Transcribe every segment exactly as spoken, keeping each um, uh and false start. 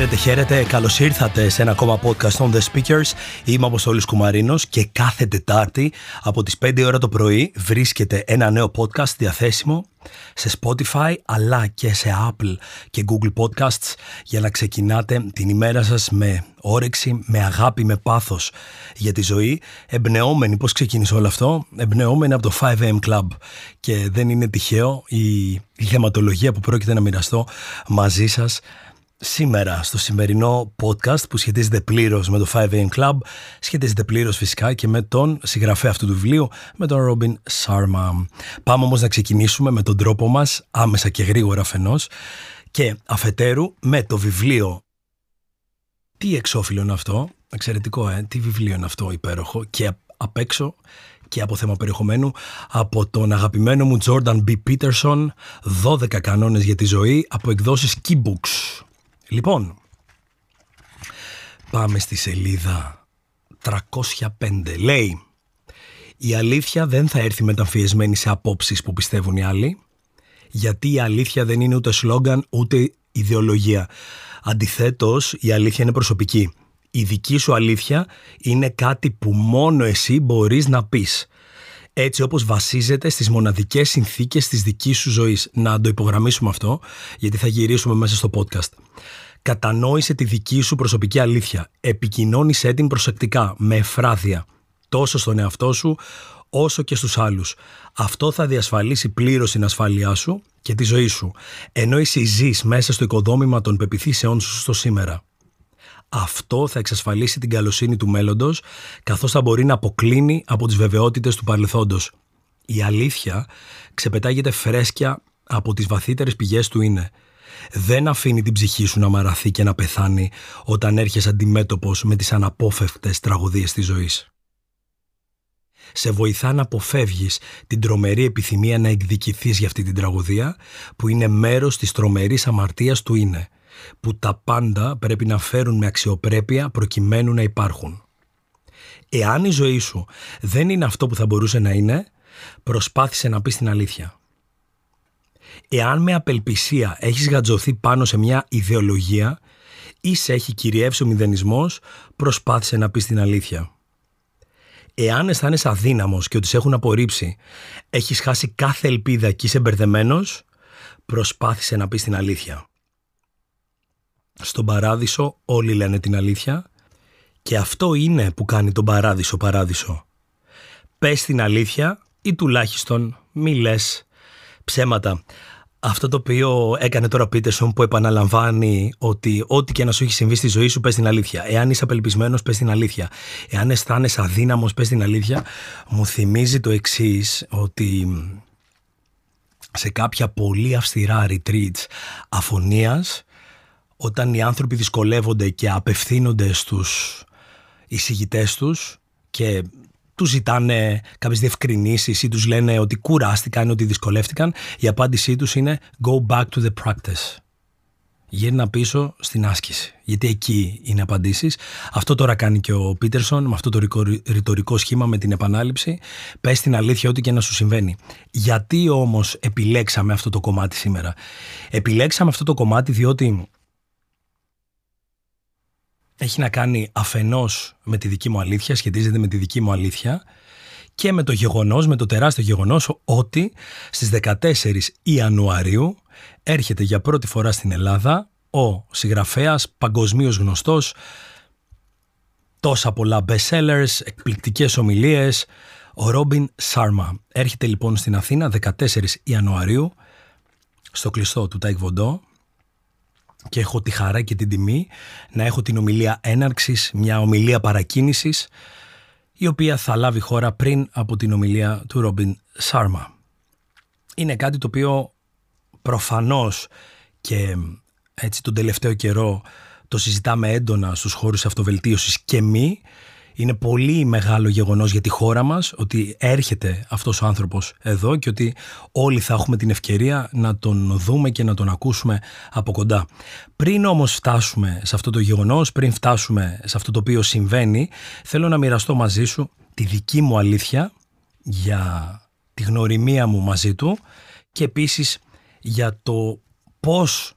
Χαίρετε, χαίρετε. Καλώς ήρθατε σε ένα ακόμα podcast on The Speakers. Είμαι ο Απόστολος Κουμαρίνος και κάθε Τετάρτη από τις πέντε ώρα το πρωί βρίσκεται ένα νέο podcast διαθέσιμο σε Spotify αλλά και σε Apple και Google Podcasts για να ξεκινάτε την ημέρα σας με όρεξη, με αγάπη, με πάθος για τη ζωή, εμπνεόμενοι, πώς ξεκίνησε όλο αυτό, εμπνεόμενοι από το φάιβ έι εμ Club, και δεν είναι τυχαίο η, η θεματολογία που πρόκειται να μοιραστώ μαζί σας σήμερα στο σημερινό podcast, που σχετίζεται πλήρως με το φάιβ έι εμ Club, σχετίζεται πλήρως φυσικά και με τον συγγραφέα αυτού του βιβλίου, με τον Robin Sharma. Πάμε όμως να ξεκινήσουμε με τον τρόπο μας, άμεσα και γρήγορα αφενός, και αφετέρου με το βιβλίο. Τι εξώφυλλο είναι αυτό, εξαιρετικό, ε? τι βιβλίο είναι αυτό υπέροχο, και απ' έξω και από θέμα περιεχομένου, από τον αγαπημένο μου Jordan B. Peterson, δώδεκα κανόνες για τη ζωή, από εκδόσεις Key Books. Λοιπόν, πάμε στη σελίδα τριακόσια πέντε. Λέει: η αλήθεια δεν θα έρθει μεταμφιεσμένη σε απόψεις που πιστεύουν οι άλλοι, γιατί η αλήθεια δεν είναι ούτε σλόγγαν ούτε ιδεολογία. Αντιθέτως, η αλήθεια είναι προσωπική. Η δική σου αλήθεια είναι κάτι που μόνο εσύ μπορείς να πεις, έτσι όπως βασίζεται στις μοναδικές συνθήκες της δικής σου ζωής. Να το υπογραμμίσουμε αυτό, γιατί θα γυρίσουμε μέσα στο podcast. Κατανόησε τη δική σου προσωπική αλήθεια. Επικοινώνησέ την προσεκτικά, με εφράδια, τόσο στον εαυτό σου όσο και στους άλλους. Αυτό θα διασφαλίσει πλήρως την ασφάλειά σου και τη ζωή σου, ενώ εσύ ζεις μέσα στο οικοδόμημα των πεποιθήσεών σου στο σήμερα. Αυτό θα εξασφαλίσει την καλοσύνη του μέλλοντος, καθώς θα μπορεί να αποκλίνει από τις βεβαιότητες του παρελθόντος. Η αλήθεια ξεπετάγεται φρέσκια από τις βαθύτερες πηγές του είναι. Δεν αφήνει την ψυχή σου να μαραθεί και να πεθάνει όταν έρχεσαι αντιμέτωπος με τις αναπόφευκτες τραγωδίες της ζωής. Σε βοηθά να αποφεύγεις την τρομερή επιθυμία να εκδικηθείς για αυτή την τραγωδία, που είναι μέρος της τρομερής αμαρτίας του είναι, που τα πάντα πρέπει να φέρουν με αξιοπρέπεια προκειμένου να υπάρχουν. Εάν η ζωή σου δεν είναι αυτό που θα μπορούσε να είναι, προσπάθησε να πεις την αλήθεια. Εάν με απελπισία έχεις γατζωθεί πάνω σε μια ιδεολογία ή σε έχει κυριεύσει ο μηδενισμός, προσπάθησε να πεις την αλήθεια. Εάν αισθάνεσαι αδύναμος και ότι σε έχουν απορρίψει, έχεις χάσει κάθε ελπίδα και είσαι μπερδεμένος, προσπάθησε να πεις την αλήθεια. Στον παράδεισο όλοι λένε την αλήθεια, και αυτό είναι που κάνει τον παράδεισο παράδεισο. Πες την αλήθεια, ή τουλάχιστον μη λες ψέματα. Αυτό το οποίο έκανε τώρα ο Πίτερσον, που επαναλαμβάνει ότι ό,τι και να σου έχει συμβεί στη ζωή σου, πες την αλήθεια. Εάν είσαι απελπισμένος, πες την αλήθεια. Εάν αισθάνεσαι αδύναμος, πες την αλήθεια. Μου θυμίζει το εξής, ότι σε κάποια πολύ αυστηρά retreats αφωνίας, όταν οι άνθρωποι δυσκολεύονται και απευθύνονται στους εισηγητές τους και τους ζητάνε κάποιες διευκρινήσεις ή τους λένε ότι κουράστηκαν, ότι δυσκολεύτηκαν, η απάντησή τους είναι «Go back to the practice». Γύρνα πίσω στην άσκηση, γιατί εκεί είναι απαντήσεις. Αυτό τώρα κάνει και ο Πίτερσον με αυτό το ρητορικό σχήμα, με την επανάληψη. Πες την αλήθεια ό,τι και να σου συμβαίνει. Γιατί όμως επιλέξαμε αυτό το κομμάτι σήμερα? Επιλέξαμε αυτό το κομμάτι διότι έχει να κάνει αφενός με τη δική μου αλήθεια, σχετίζεται με τη δική μου αλήθεια, και με το γεγονός, με το τεράστιο γεγονός ότι στις δεκατέσσερις Ιανουαρίου έρχεται για πρώτη φορά στην Ελλάδα ο συγγραφέας, παγκοσμίως γνωστός, τόσα πολλά best sellers, εκπληκτικές ομιλίες, ο Ρόμπιν Σάρμα. Έρχεται λοιπόν στην Αθήνα δεκατέσσερις Ιανουαρίου στο κλειστό του Ταϊκβοντό, και έχω τη χαρά και την τιμή να έχω την ομιλία έναρξης, μια ομιλία παρακίνησης, η οποία θα λάβει χώρα πριν από την ομιλία του Ρόμπιν Σάρμα. Είναι κάτι το οποίο προφανώς και έτσι τον τελευταίο καιρό το συζητάμε έντονα στους χώρους αυτοβελτίωσης και μη. Είναι πολύ μεγάλο γεγονός για τη χώρα μας ότι έρχεται αυτός ο άνθρωπος εδώ και ότι όλοι θα έχουμε την ευκαιρία να τον δούμε και να τον ακούσουμε από κοντά. Πριν όμως φτάσουμε σε αυτό το γεγονός, πριν φτάσουμε σε αυτό το οποίο συμβαίνει, θέλω να μοιραστώ μαζί σου τη δική μου αλήθεια για τη γνωριμία μου μαζί του, και επίσης για το πώς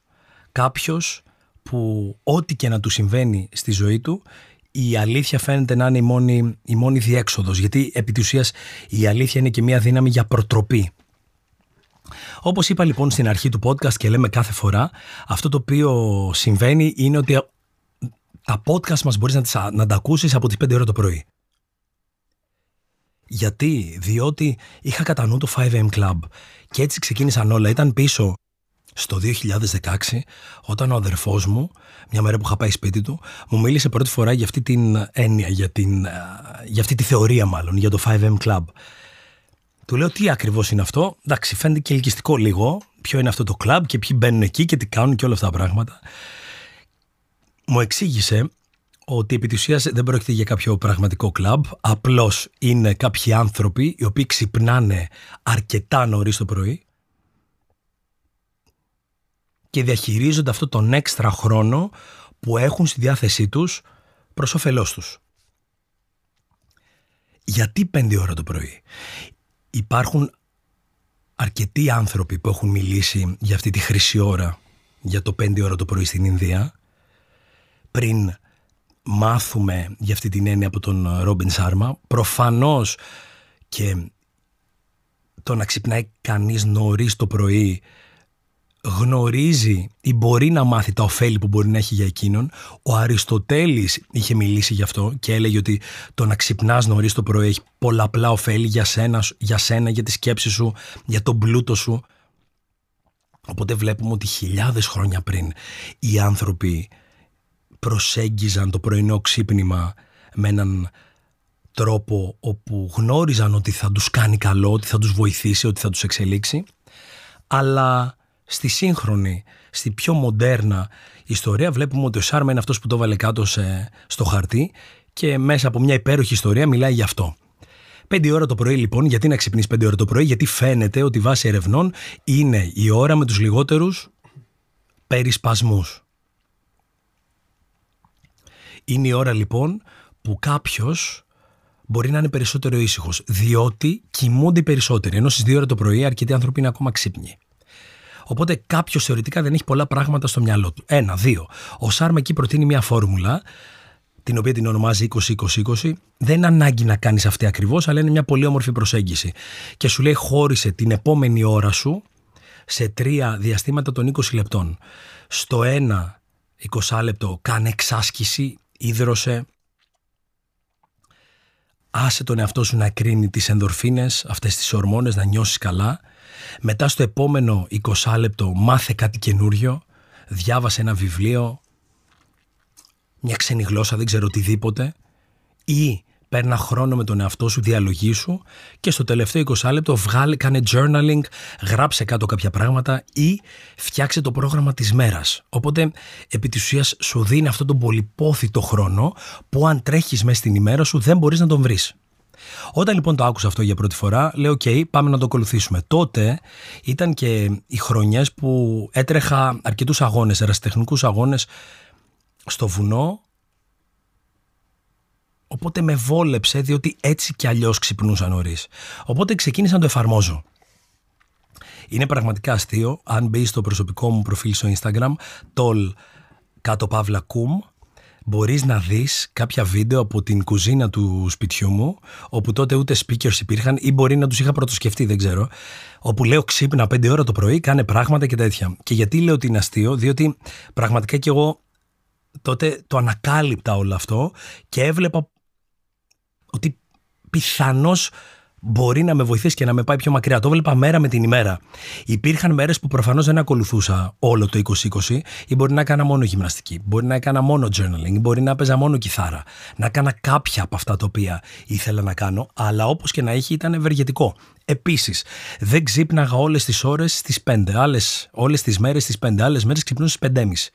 κάποιος που ό,τι και να του συμβαίνει στη ζωή του, η αλήθεια φαίνεται να είναι η μόνη, η μόνη διέξοδος, γιατί επί της ουσίας η αλήθεια είναι και μια δύναμη για προτροπή. Όπως είπα λοιπόν στην αρχή του podcast και λέμε κάθε φορά, αυτό το οποίο συμβαίνει είναι ότι τα podcast μας μπορείς να, τις, να τα ακούσεις από τις πέντε ώρα το πρωί. Γιατί, διότι είχα κατά νου το φάιβ έι εμ Club και έτσι ξεκίνησαν όλα. Ήταν πίσω στο δύο χιλιάδες δεκαέξι, όταν ο αδερφός μου, μια μέρα που είχα πάει σπίτι του, μου μίλησε πρώτη φορά για αυτή την έννοια, για, την, για αυτή τη θεωρία μάλλον, για το φάιβ έι εμ Club. Του λέω τι ακριβώς είναι αυτό. Εντάξει, φαίνεται και ελκυστικό λίγο, ποιο είναι αυτό το club και ποιοι μπαίνουν εκεί και τι κάνουν και όλα αυτά τα πράγματα. Μου εξήγησε ότι επί της ουσίας δεν πρόκειται για κάποιο πραγματικό κλαμπ, απλώς είναι κάποιοι άνθρωποι οι οποίοι ξυπνάνε αρκετά νωρίς το πρωί και διαχειρίζονται αυτόν τον έξτρα χρόνο που έχουν στη διάθεσή τους προς όφελός τους. Γιατί πέντε ώρα το πρωί? Υπάρχουν αρκετοί άνθρωποι που έχουν μιλήσει για αυτή τη χρυσή ώρα, για το πέντε ώρα το πρωί στην Ινδία, πριν μάθουμε για αυτή την έννοια από τον Ρόμπιν Σάρμα. Προφανώς και το να ξυπνάει κανείς νωρίς το πρωί γνωρίζει ή μπορεί να μάθει τα ωφέλη που μπορεί να έχει για εκείνον. Ο Αριστοτέλης είχε μιλήσει γι' αυτό και έλεγε ότι το να ξυπνάς νωρίς το πρωί έχει πολλαπλά ωφέλη για σένα, για σένα, για τη σκέψη σου, για τον πλούτο σου. Οπότε βλέπουμε ότι χιλιάδες χρόνια πριν οι άνθρωποι προσέγγιζαν το πρωινό ξύπνημα με έναν τρόπο όπου γνώριζαν ότι θα τους κάνει καλό, ότι θα τους βοηθήσει, ότι θα τους εξελίξει. Αλλά στη σύγχρονη, στη πιο μοντέρνα ιστορία βλέπουμε ότι ο Σάρμα είναι αυτός που το βάλε κάτω σε, στο χαρτί και μέσα από μια υπέροχη ιστορία μιλάει γι' αυτό. πέντε ώρα το πρωί λοιπόν, γιατί να ξυπνείς πέντε ώρα το πρωί? Γιατί φαίνεται ότι βάσει ερευνών είναι η ώρα με τους λιγότερους περισπασμούς. Είναι η ώρα λοιπόν που κάποιος μπορεί να είναι περισσότερο ήσυχος, διότι κοιμούνται περισσότεροι, ενώ στις δύο ώρα το πρωί αρκετοί άνθρωποι είναι ακόμα ξύπνοι. Οπότε κάποιος θεωρητικά δεν έχει πολλά πράγματα στο μυαλό του. Ένα, δύο. Ο Σάρμα εκεί προτείνει μια φόρμουλα, την οποία την ονομάζει είκοσι είκοσι είκοσι. Δεν είναι ανάγκη να κάνεις αυτή ακριβώς, αλλά είναι μια πολύ όμορφη προσέγγιση. Και σου λέει χώρισε την επόμενη ώρα σου σε τρία διαστήματα των είκοσι λεπτών. Στο ένα είκοσι λεπτό κάνε εξάσκηση, ίδρωσε, άσε τον εαυτό σου να κρίνει τις ενδορφίνες, αυτές τις ορμόνες, να νιώσεις καλά. Μετά στο επόμενο είκοσι λεπτό μάθε κάτι καινούριο, διάβασε ένα βιβλίο, μια ξένη γλώσσα, δεν ξέρω, οτιδήποτε, ή παίρνα χρόνο με τον εαυτό σου, διαλογή σου, και στο τελευταίο είκοσι λεπτό βγάλε, κάνε journaling, γράψε κάτω κάποια πράγματα ή φτιάξε το πρόγραμμα της μέρας. Οπότε επί της ουσίας σου δίνει αυτόν τον πολυπόθητο χρόνο που αν τρέχεις μέσα στην ημέρα σου δεν μπορείς να τον βρεις. Όταν λοιπόν το άκουσα αυτό για πρώτη φορά, λέω οκ, okay, πάμε να το ακολουθήσουμε. Τότε ήταν και οι χρονιές που έτρεχα αρκετούς αγώνες, ερασιτεχνικούς αγώνες στο βουνό. Οπότε με βόλεψε, διότι έτσι κι αλλιώς ξυπνούσα νωρίς. Οπότε ξεκίνησα να το εφαρμόζω. Είναι πραγματικά αστείο. Αν μπει στο προσωπικό μου προφίλ στο Instagram, tol κάτω παύλα κουμ, μπορείς να δεις κάποια βίντεο από την κουζίνα του σπιτιού μου, όπου τότε ούτε speakers υπήρχαν ή μπορεί να τους είχα πρωτοσκεφτεί, δεν ξέρω. Όπου λέω ξύπνα πέντε ώρα το πρωί, κάνε πράγματα και τέτοια. Και γιατί λέω ότι είναι αστείο? Διότι πραγματικά κι εγώ τότε το ανακάλυπτα όλο αυτό και έβλεπα ότι πιθανώς μπορεί να με βοηθήσει και να με πάει πιο μακριά. Το έβλεπα μέρα με την ημέρα. Υπήρχαν μέρες που προφανώς δεν ακολουθούσα όλο το είκοσι είκοσι, ή μπορεί να έκανα μόνο γυμναστική, μπορεί να έκανα μόνο journaling, μπορεί να έπαιζα μόνο κιθάρα, να έκανα κάποια από αυτά τα οποία ήθελα να κάνω, αλλά όπως και να έχει ήταν ευεργετικό. Επίσης, δεν ξύπναγα όλες τις ώρες στις πέντε, άλλες, όλες τις μέρες στις πέντε, άλλες μέρες ξυπνούσα στις πέντε και μισή.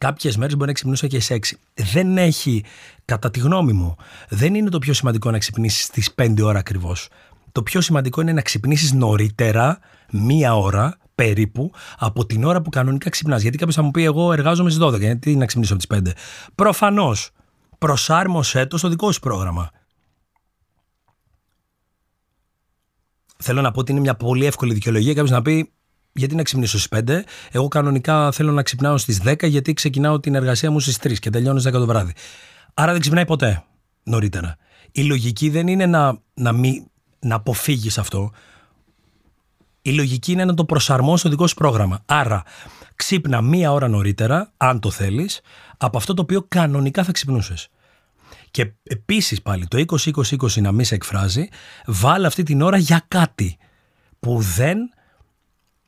Κάποιες μέρες μπορεί να ξυπνούσα και σε έξι. Δεν έχει, κατά τη γνώμη μου, δεν είναι το πιο σημαντικό να ξυπνήσεις στις πέντε ώρα ακριβώς. Το πιο σημαντικό είναι να ξυπνήσεις νωρίτερα, μία ώρα περίπου, από την ώρα που κανονικά ξυπνάς. Γιατί κάποιος θα μου πει, εγώ εργάζομαι στις δώδεκα, γιατί να ξυπνήσω από τις πέντε. Προφανώς, προσάρμοσέ το στο δικό σου πρόγραμμα. Θέλω να πω ότι είναι μια πολύ εύκολη δικαιολογία κάποιος να πει, γιατί να ξυπνήσω στις πέντε. Εγώ κανονικά θέλω να ξυπνάω στις δέκα, γιατί ξεκινάω την εργασία μου στις τρεις και τελειώνω στις δέκα το βράδυ. Άρα δεν ξυπνάει ποτέ νωρίτερα. Η λογική δεν είναι να, να, μη, να αποφύγεις αυτό. Η λογική είναι να το προσαρμόσεις στο δικό σου πρόγραμμα. Άρα ξύπνα μία ώρα νωρίτερα, αν το θέλεις, από αυτό το οποίο κανονικά θα ξυπνούσες. Και επίσης πάλι το είκοσι είκοσι είκοσι να μην σε εκφράζει, βάλε αυτή την ώρα για κάτι που δεν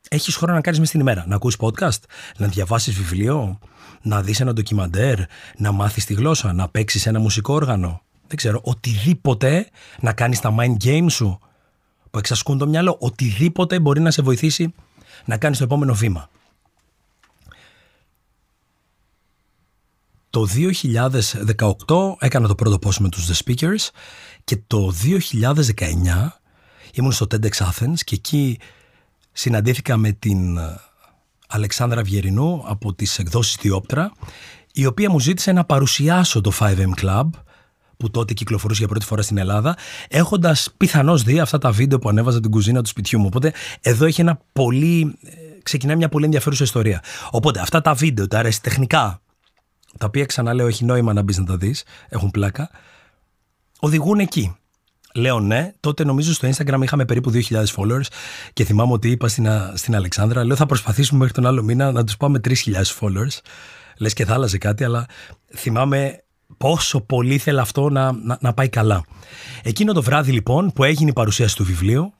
έχεις χρόνο να κάνεις μες την ημέρα. Να ακούς podcast, να διαβάσεις βιβλίο, να δεις ένα ντοκιμαντέρ, να μάθεις τη γλώσσα, να παίξεις ένα μουσικό όργανο. Δεν ξέρω, οτιδήποτε, να κάνεις τα mind games σου που εξασκούν το μυαλό. Οτιδήποτε μπορεί να σε βοηθήσει να κάνεις το επόμενο βήμα. Το δύο χιλιάδες δεκαοκτώ έκανα το πρώτο post με τους The Speakers και το δύο χιλιάδες δεκαεννιά ήμουν στο TEDx Athens και εκεί συναντήθηκα με την Αλεξάνδρα Βιερινού από τις εκδόσεις της Optra, η οποία μου ζήτησε να παρουσιάσω το φάιβ έι εμ Club που τότε κυκλοφορούσε για πρώτη φορά στην Ελλάδα, έχοντας πιθανώς δει αυτά τα βίντεο που ανέβαζα την κουζίνα του σπιτιού μου. Οπότε εδώ έχει ένα πολύ... ξεκινάει μια πολύ ενδιαφέρουσα ιστορία. Οπότε αυτά τα βίντεο, τα αριστεχνικά, τα οποία ξαναλέω έχει νόημα να μπεις να τα δεις, έχουν πλάκα, οδηγούν εκεί. Λέω ναι, τότε νομίζω στο Instagram είχαμε περίπου δύο χιλιάδες followers και θυμάμαι ότι είπα στην, στην Αλεξάνδρα, λέω θα προσπαθήσουμε μέχρι τον άλλο μήνα να τους πάμε τρεις χιλιάδες followers, λες και θα άλλαζε κάτι, αλλά θυμάμαι πόσο πολύ ήθελα αυτό να, να, να πάει καλά. Εκείνο το βράδυ λοιπόν που έγινε η παρουσίαση του βιβλίου,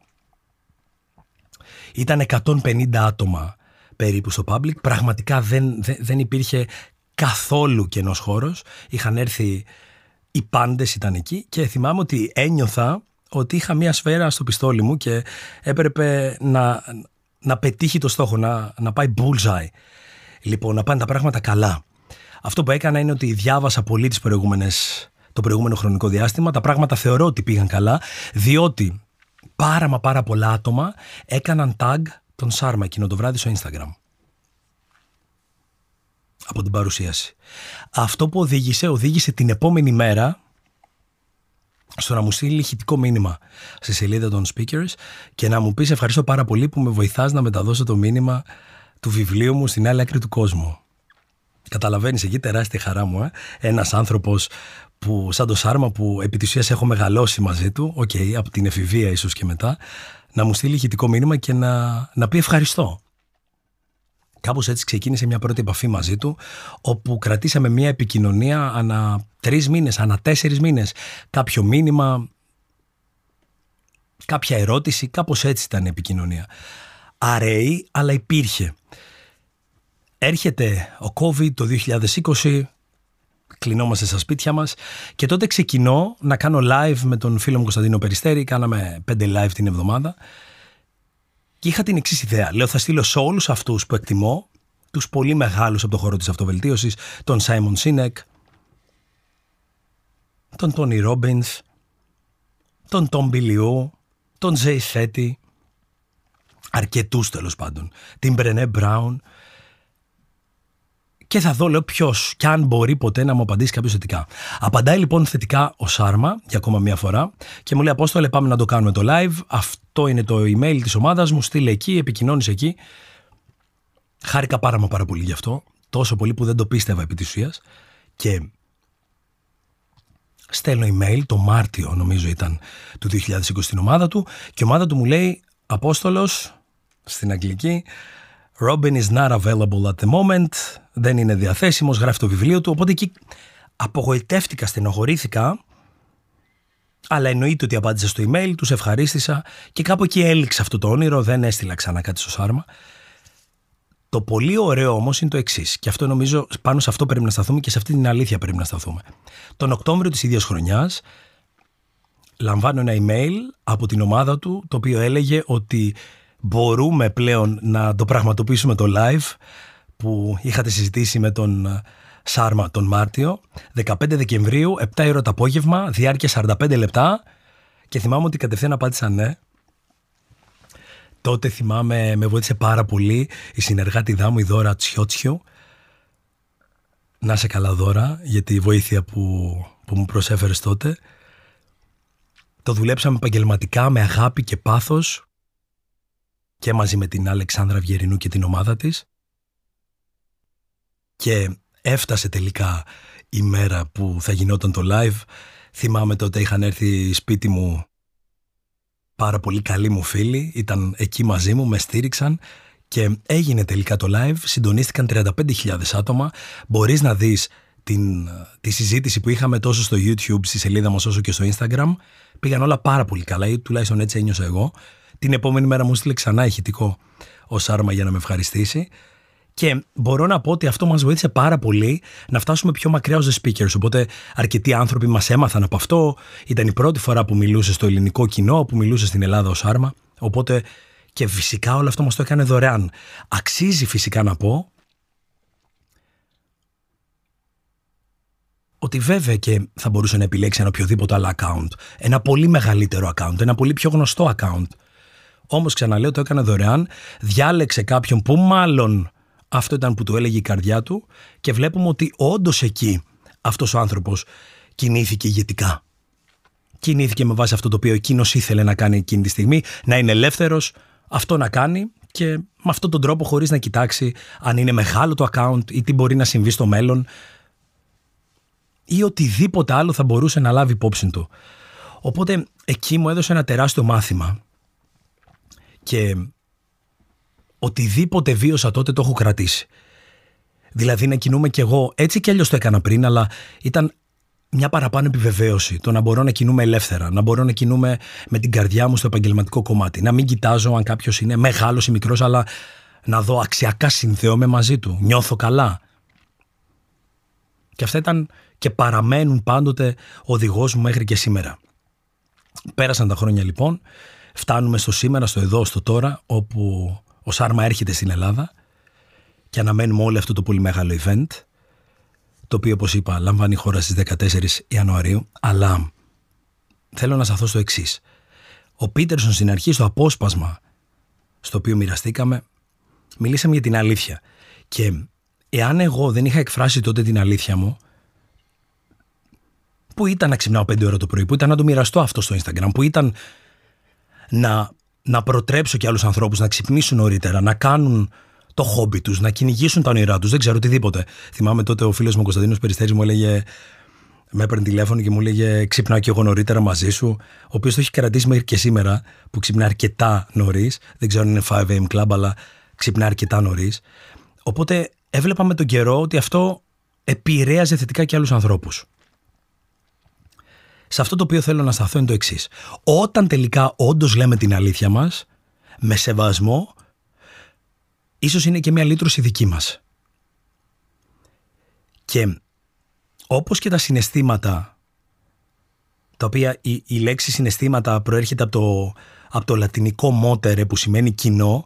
ήταν εκατόν πενήντα άτομα περίπου στο public, πραγματικά δεν, δεν, δεν υπήρχε καθόλου κενός χώρος. Είχαν έρθει οι πάντες, ήταν εκεί και θυμάμαι ότι ένιωθα ότι είχα μία σφαίρα στο πιστόλι μου και έπρεπε να, να πετύχει το στόχο, να, να πάει bullseye. Λοιπόν, να πάνε τα πράγματα καλά. Αυτό που έκανα είναι ότι διάβασα πολύ τις προηγούμενες, το προηγούμενο χρονικό διάστημα. Τα πράγματα θεωρώ ότι πήγαν καλά, διότι πάρα μα πάρα πολλά άτομα έκαναν tag τον Σάρμα εκείνο το βράδυ στο Instagram. Από την παρουσίαση. Αυτό που οδήγησε, οδήγησε την επόμενη μέρα στο να μου στείλει ηχητικό μήνυμα στη σελίδα των Speakers και να μου πεις ευχαριστώ πάρα πολύ που με βοηθάς να μεταδώσω το μήνυμα του βιβλίου μου στην άλλη άκρη του κόσμου. Καταλαβαίνεις εκεί τεράστια χαρά μου. Ε? Ένας άνθρωπος που, σαν το Σάρμα, που επί της ουσίας έχω μεγαλώσει μαζί του, οκ, okay, από την εφηβεία ίσως και μετά, να μου στείλει ηχητικό μήνυμα και να, να πει ευχαριστώ. Κάπως έτσι ξεκίνησε μια πρώτη επαφή μαζί του, όπου κρατήσαμε μια επικοινωνία ανά τρεις μήνες, ανά τέσσερις μήνες. Κάποιο μήνυμα, κάποια ερώτηση, κάπως έτσι ήταν η επικοινωνία. Αραιή, αλλά υπήρχε. Έρχεται ο COVID το δύο χιλιάδες είκοσι, κλεινόμαστε στα σπίτια μας και τότε ξεκινώ να κάνω live με τον φίλο μου Κωνσταντίνο Περιστέρη, κάναμε πέντε live την εβδομάδα. Και είχα την εξής ιδέα. Λέω θα στείλω σε όλους αυτούς που εκτιμώ, τους πολύ μεγάλους από το χώρο της αυτοβελτίωσης, τον Simon Sinek, τον Tony Robbins, τον Tom Bilyeu, τον Jay Shetty, αρκετούς τέλος πάντων, την Brené Brown, και θα δω, λέω, ποιος και αν μπορεί ποτέ να μου απαντήσει κάποιος θετικά. Απαντάει λοιπόν θετικά ο Σάρμα για ακόμα μία φορά και μου λέει Απόστολε, πάμε να το κάνουμε το live. Αυτό είναι το email της ομάδας μου, στείλε εκεί, επικοινώνησε εκεί. Χάρηκα πάρα μα πάρα πολύ γι' αυτό. Τόσο πολύ που δεν το πίστευα επί της ουσίας. Και στέλνω email το Μάρτιο, νομίζω ήταν, του δύο χιλιάδες είκοσι στην ομάδα του και η ομάδα του μου λέει Απόστολος, στην αγγλική, Robin is not available at the moment, δεν είναι διαθέσιμος, γράφει το βιβλίο του. Οπότε εκεί απογοητεύτηκα, στενοχωρήθηκα, αλλά εννοείται ότι απάντησα στο email, τους ευχαρίστησα και κάπου εκεί έληξε αυτό το όνειρο, δεν έστειλα ξανά κάτι στο Σάρμα. Το πολύ ωραίο όμως είναι το εξής, και αυτό νομίζω πάνω σε αυτό πρέπει να σταθούμε και σε αυτή την αλήθεια πρέπει να σταθούμε. Τον Οκτώβριο της ίδιας χρονιάς λαμβάνω ένα email από την ομάδα του, το οποίο έλεγε ότι μπορούμε πλέον να το πραγματοποιήσουμε το live που είχατε συζητήσει με τον Σάρμα τον Μάρτιο, δεκαπέντε Δεκεμβρίου, επτά η ώρα το απόγευμα, διάρκεια σαράντα πέντε λεπτά, και θυμάμαι ότι κατευθείαν απάντησα ναι. Τότε θυμάμαι με βοήθησε πάρα πολύ η συνεργάτιδά μου η Δώρα Τσιότσιου. Να σε καλά Δώρα για τη βοήθεια που, που μου προσέφερες τότε. Το δουλέψαμε επαγγελματικά με αγάπη και πάθος. και μαζί με την Αλεξάνδρα Βιερινού και την ομάδα της. Και έφτασε τελικά η μέρα που θα γινόταν το live. Θυμάμαι τότε είχαν έρθει σπίτι μου πάρα πολύ καλοί μου φίλοι, ήταν εκεί μαζί μου, με στήριξαν και έγινε τελικά το live, συντονίστηκαν τριάντα πέντε χιλιάδες άτομα. Μπορείς να δεις την, τη συζήτηση που είχαμε τόσο στο YouTube, στη σελίδα μας, όσο και στο Instagram. Πήγαν όλα πάρα πολύ καλά, ή τουλάχιστον έτσι ένιωσα εγώ. Την επόμενη μέρα μου στείλε ξανά ηχητικό ο Σάρμα για να με ευχαριστήσει. Και μπορώ να πω ότι αυτό μας βοήθησε πάρα πολύ να φτάσουμε πιο μακριά ως The Speakers. Οπότε αρκετοί άνθρωποι μας έμαθαν από αυτό. Ήταν η πρώτη φορά που μιλούσε στο ελληνικό κοινό, που μιλούσε στην Ελλάδα ο Σάρμα. Οπότε και φυσικά όλο αυτό μας το έκανε δωρεάν. Αξίζει φυσικά να πω ότι βέβαια και θα μπορούσε να επιλέξει ένα οποιοδήποτε άλλο account. Ένα πολύ μεγαλύτερο account, ένα πολύ πιο γνωστό account. Όμως ξαναλέω, το έκανε δωρεάν. Διάλεξε κάποιον που μάλλον αυτό ήταν που του έλεγε η καρδιά του και βλέπουμε ότι όντως εκεί αυτός ο άνθρωπος κινήθηκε ηγετικά. Κινήθηκε με βάση αυτό το οποίο εκείνος ήθελε να κάνει εκείνη τη στιγμή, να είναι ελεύθερος, αυτό να κάνει και με αυτόν τον τρόπο, χωρίς να κοιτάξει αν είναι μεγάλο το account ή τι μπορεί να συμβεί στο μέλλον ή οτιδήποτε άλλο θα μπορούσε να λάβει υπόψη του. Οπότε εκεί μου έδωσε ένα τεράστιο μάθημα και οτιδήποτε βίωσα τότε το έχω κρατήσει. Δηλαδή να κινούμε κι εγώ, έτσι κι αλλιώς το έκανα πριν, αλλά ήταν μια παραπάνω επιβεβαίωση το να μπορώ να κινούμε ελεύθερα, να μπορώ να κινούμε με την καρδιά μου στο επαγγελματικό κομμάτι. Να μην κοιτάζω αν κάποιος είναι μεγάλος ή μικρός, αλλά να δω αξιακά συνδέομαι μαζί του. Νιώθω καλά. Και αυτά ήταν και παραμένουν πάντοτε οδηγός μου μέχρι και σήμερα. Πέρασαν τα χρόνια λοιπόν, φτάνουμε στο σήμερα, στο εδώ, στο τώρα, όπου ο Σάρμα έρχεται στην Ελλάδα και αναμένουμε όλο αυτό το πολύ μεγάλο event, το οποίο, όπως είπα, λαμβάνει η χώρα στις δεκατέσσερις Ιανουαρίου. Αλλά θέλω να σταθώ στο εξής. Ο Πίτερσον στην αρχή, στο απόσπασμα στο οποίο μοιραστήκαμε, μιλήσαμε για την αλήθεια. Και εάν εγώ δεν είχα εκφράσει τότε την αλήθεια μου, που ήταν να ξυπνάω πέντε ώρα το πρωί, που ήταν να το μοιραστώ αυτό στο Instagram, που ήταν να... να προτρέψω και άλλους ανθρώπους να ξυπνήσουν νωρίτερα, να κάνουν το χόμπι τους, να κυνηγήσουν τα όνειρά τους, δεν ξέρω οτιδήποτε. Θυμάμαι τότε ο φίλος μου ο Κωνσταντίνος Περιστέρης μου έλεγε, με έπαιρνε τηλέφωνο και μου έλεγε ξυπνάω και εγώ νωρίτερα μαζί σου, ο οποίος το έχει κρατήσει μέχρι και σήμερα που ξυπνά αρκετά νωρίς. Δεν ξέρω αν είναι φάιβ έι εμ Club, αλλά ξυπνά αρκετά νωρίς. Οπότε έβλεπα με τον καιρό ότι αυτό επηρέαζε θετικά και άλλους ανθρώπους. Σε αυτό το οποίο θέλω να σταθώ είναι το εξής. Όταν τελικά όντως λέμε την αλήθεια μας, με σεβασμό, ίσως είναι και μια λύτρωση δική μας. Και όπως και τα συναισθήματα, τα οποία η, η λέξη συναισθήματα προέρχεται από το, από το λατινικό motere που σημαίνει κοινό,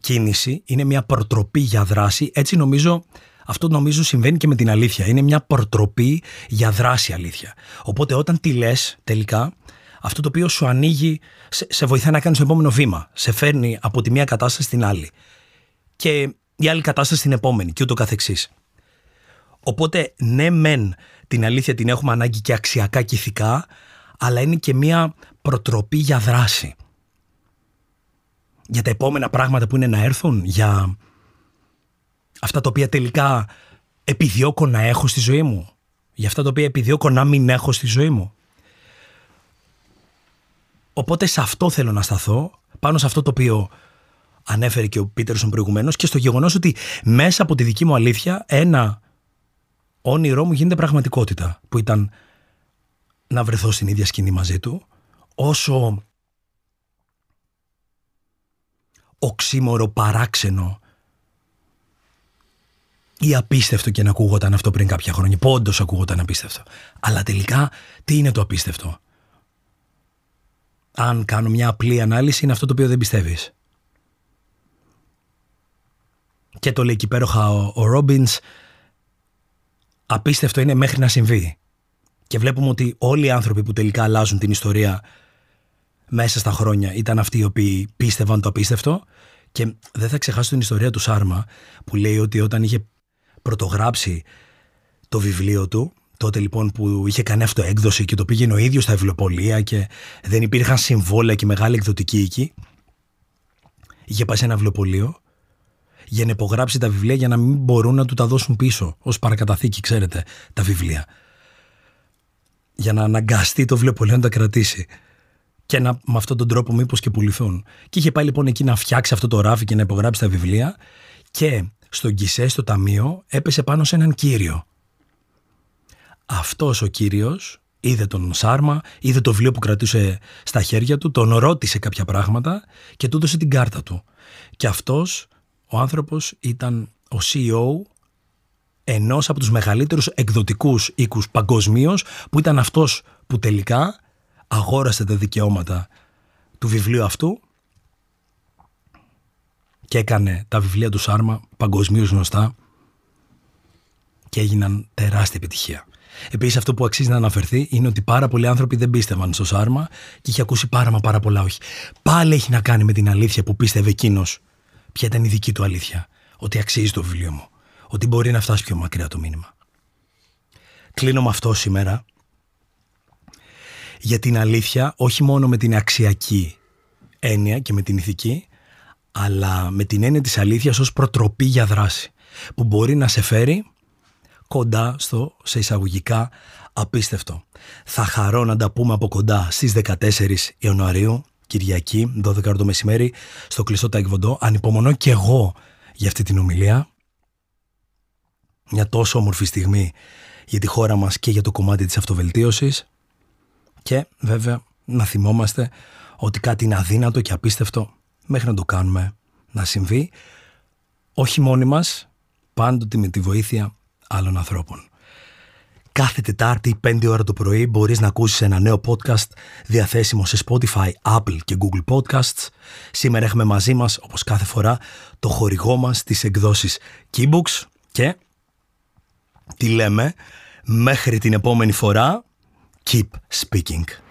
κίνηση, είναι μια προτροπή για δράση, έτσι νομίζω... Αυτό νομίζω συμβαίνει και με την αλήθεια. Είναι μια προτροπή για δράση αλήθεια. Οπότε όταν τη λες τελικά, αυτό το οποίο σου ανοίγει, σε, σε βοηθά να κάνεις το επόμενο βήμα. Σε φέρνει από τη μία κατάσταση στην άλλη. Και η άλλη κατάσταση στην επόμενη και ούτω καθεξής. Οπότε ναι μεν την αλήθεια την έχουμε ανάγκη και αξιακά και ηθικά, αλλά είναι και μια προτροπή για δράση. Για τα επόμενα πράγματα που είναι να έρθουν, για... αυτά τα οποία τελικά επιδιώκω να έχω στη ζωή μου. Για αυτά τα οποία επιδιώκω να μην έχω στη ζωή μου. Οπότε σε αυτό θέλω να σταθώ, πάνω σε αυτό το οποίο ανέφερε και ο Πίτερσον προηγουμένως και στο γεγονός ότι μέσα από τη δική μου αλήθεια ένα όνειρό μου γίνεται πραγματικότητα, που ήταν να βρεθώ στην ίδια σκηνή μαζί του, όσο οξύμορο, παράξενο ή απίστευτο και να ακούγονταν αυτό πριν κάποια χρόνια, που όντως ακούγονταν απίστευτο. Αλλά τελικά, τι είναι το απίστευτο? Αν κάνω μια απλή ανάλυση, είναι αυτό το οποίο δεν πιστεύεις. Και το λέει εκεί πέρα ο Robbins, απίστευτο είναι μέχρι να συμβεί. Και βλέπουμε ότι όλοι οι άνθρωποι που τελικά αλλάζουν την ιστορία μέσα στα χρόνια ήταν αυτοί οι οποίοι πίστευαν το απίστευτο. Και δεν θα ξεχάσω την ιστορία του Σάρμα, που λέει ότι όταν είχε πρωτογράψει το βιβλίο του, τότε λοιπόν που είχε κάνει αυτοέκδοση και το πήγαινε ο ίδιος στα βιβλιοπωλεία και δεν υπήρχαν συμβόλαια και μεγάλη εκδοτική οίκη, για πάει σε ένα βιβλιοπωλείο για να υπογράψει τα βιβλία για να μην μπορούν να του τα δώσουν πίσω ως παρακαταθήκη, ξέρετε, τα βιβλία. Για να αναγκαστεί το βιβλιοπωλείο να τα κρατήσει. Και να, με αυτόν τον τρόπο μήπως και πουληθούν. Και είχε πάει λοιπόν εκεί να φτιάξει αυτό το ράφι και να υπογράψει τα βιβλία και στον γκισέ, στο ταμείο, έπεσε πάνω σε έναν κύριο. Αυτός ο κύριος είδε τον Σάρμα, είδε το βιβλίο που κρατούσε στα χέρια του, τον ρώτησε κάποια πράγματα και του έδωσε την κάρτα του. Και αυτός ο άνθρωπος ήταν ο σι ι ο ενός από τους μεγαλύτερους εκδοτικούς οίκους παγκοσμίως, που ήταν αυτός που τελικά αγόρασε τα δικαιώματα του βιβλίου αυτού και έκανε τα βιβλία του Σάρμα παγκοσμίως γνωστά και έγιναν τεράστια επιτυχία. Επίσης, αυτό που αξίζει να αναφερθεί είναι ότι πάρα πολλοί άνθρωποι δεν πίστευαν στο Σάρμα και είχε ακούσει πάρα μα πάρα πολλά όχι. Πάλι έχει να κάνει με την αλήθεια που πίστευε εκείνος. Ποια ήταν η δική του αλήθεια? Ότι αξίζει το βιβλίο μου. Ότι μπορεί να φτάσει πιο μακριά το μήνυμα. Κλείνω με αυτό σήμερα. Για την αλήθεια, όχι μόνο με την αξιακή έννοια και με την ηθική, αλλά με την έννοια της αλήθειας ως προτροπή για δράση, που μπορεί να σε φέρει κοντά στο, σε εισαγωγικά, απίστευτο. Θα χαρώ να τα πούμε από κοντά στις δεκατέσσερις Ιανουαρίου, Κυριακή, δώδεκα το μεσημέρι, στο κλειστό τα εκβοντό. Ανυπομονώ και εγώ για αυτή την ομιλία. Μια τόσο όμορφη στιγμή για τη χώρα μας και για το κομμάτι της αυτοβελτίωσης. Και βέβαια να θυμόμαστε ότι κάτι είναι αδύνατο και απίστευτο μέχρι να το κάνουμε να συμβεί, όχι μόνοι μας, πάντοτε με τη βοήθεια άλλων ανθρώπων. Κάθε Τετάρτη, πέντε η ώρα το πρωί, μπορείς να ακούσεις ένα νέο podcast διαθέσιμο σε Spotify, Apple και Google Podcasts. Σήμερα έχουμε μαζί μας, όπως κάθε φορά, το χορηγό μας της εκδόσης Key Books και τι λέμε μέχρι την επόμενη φορά? Keep speaking.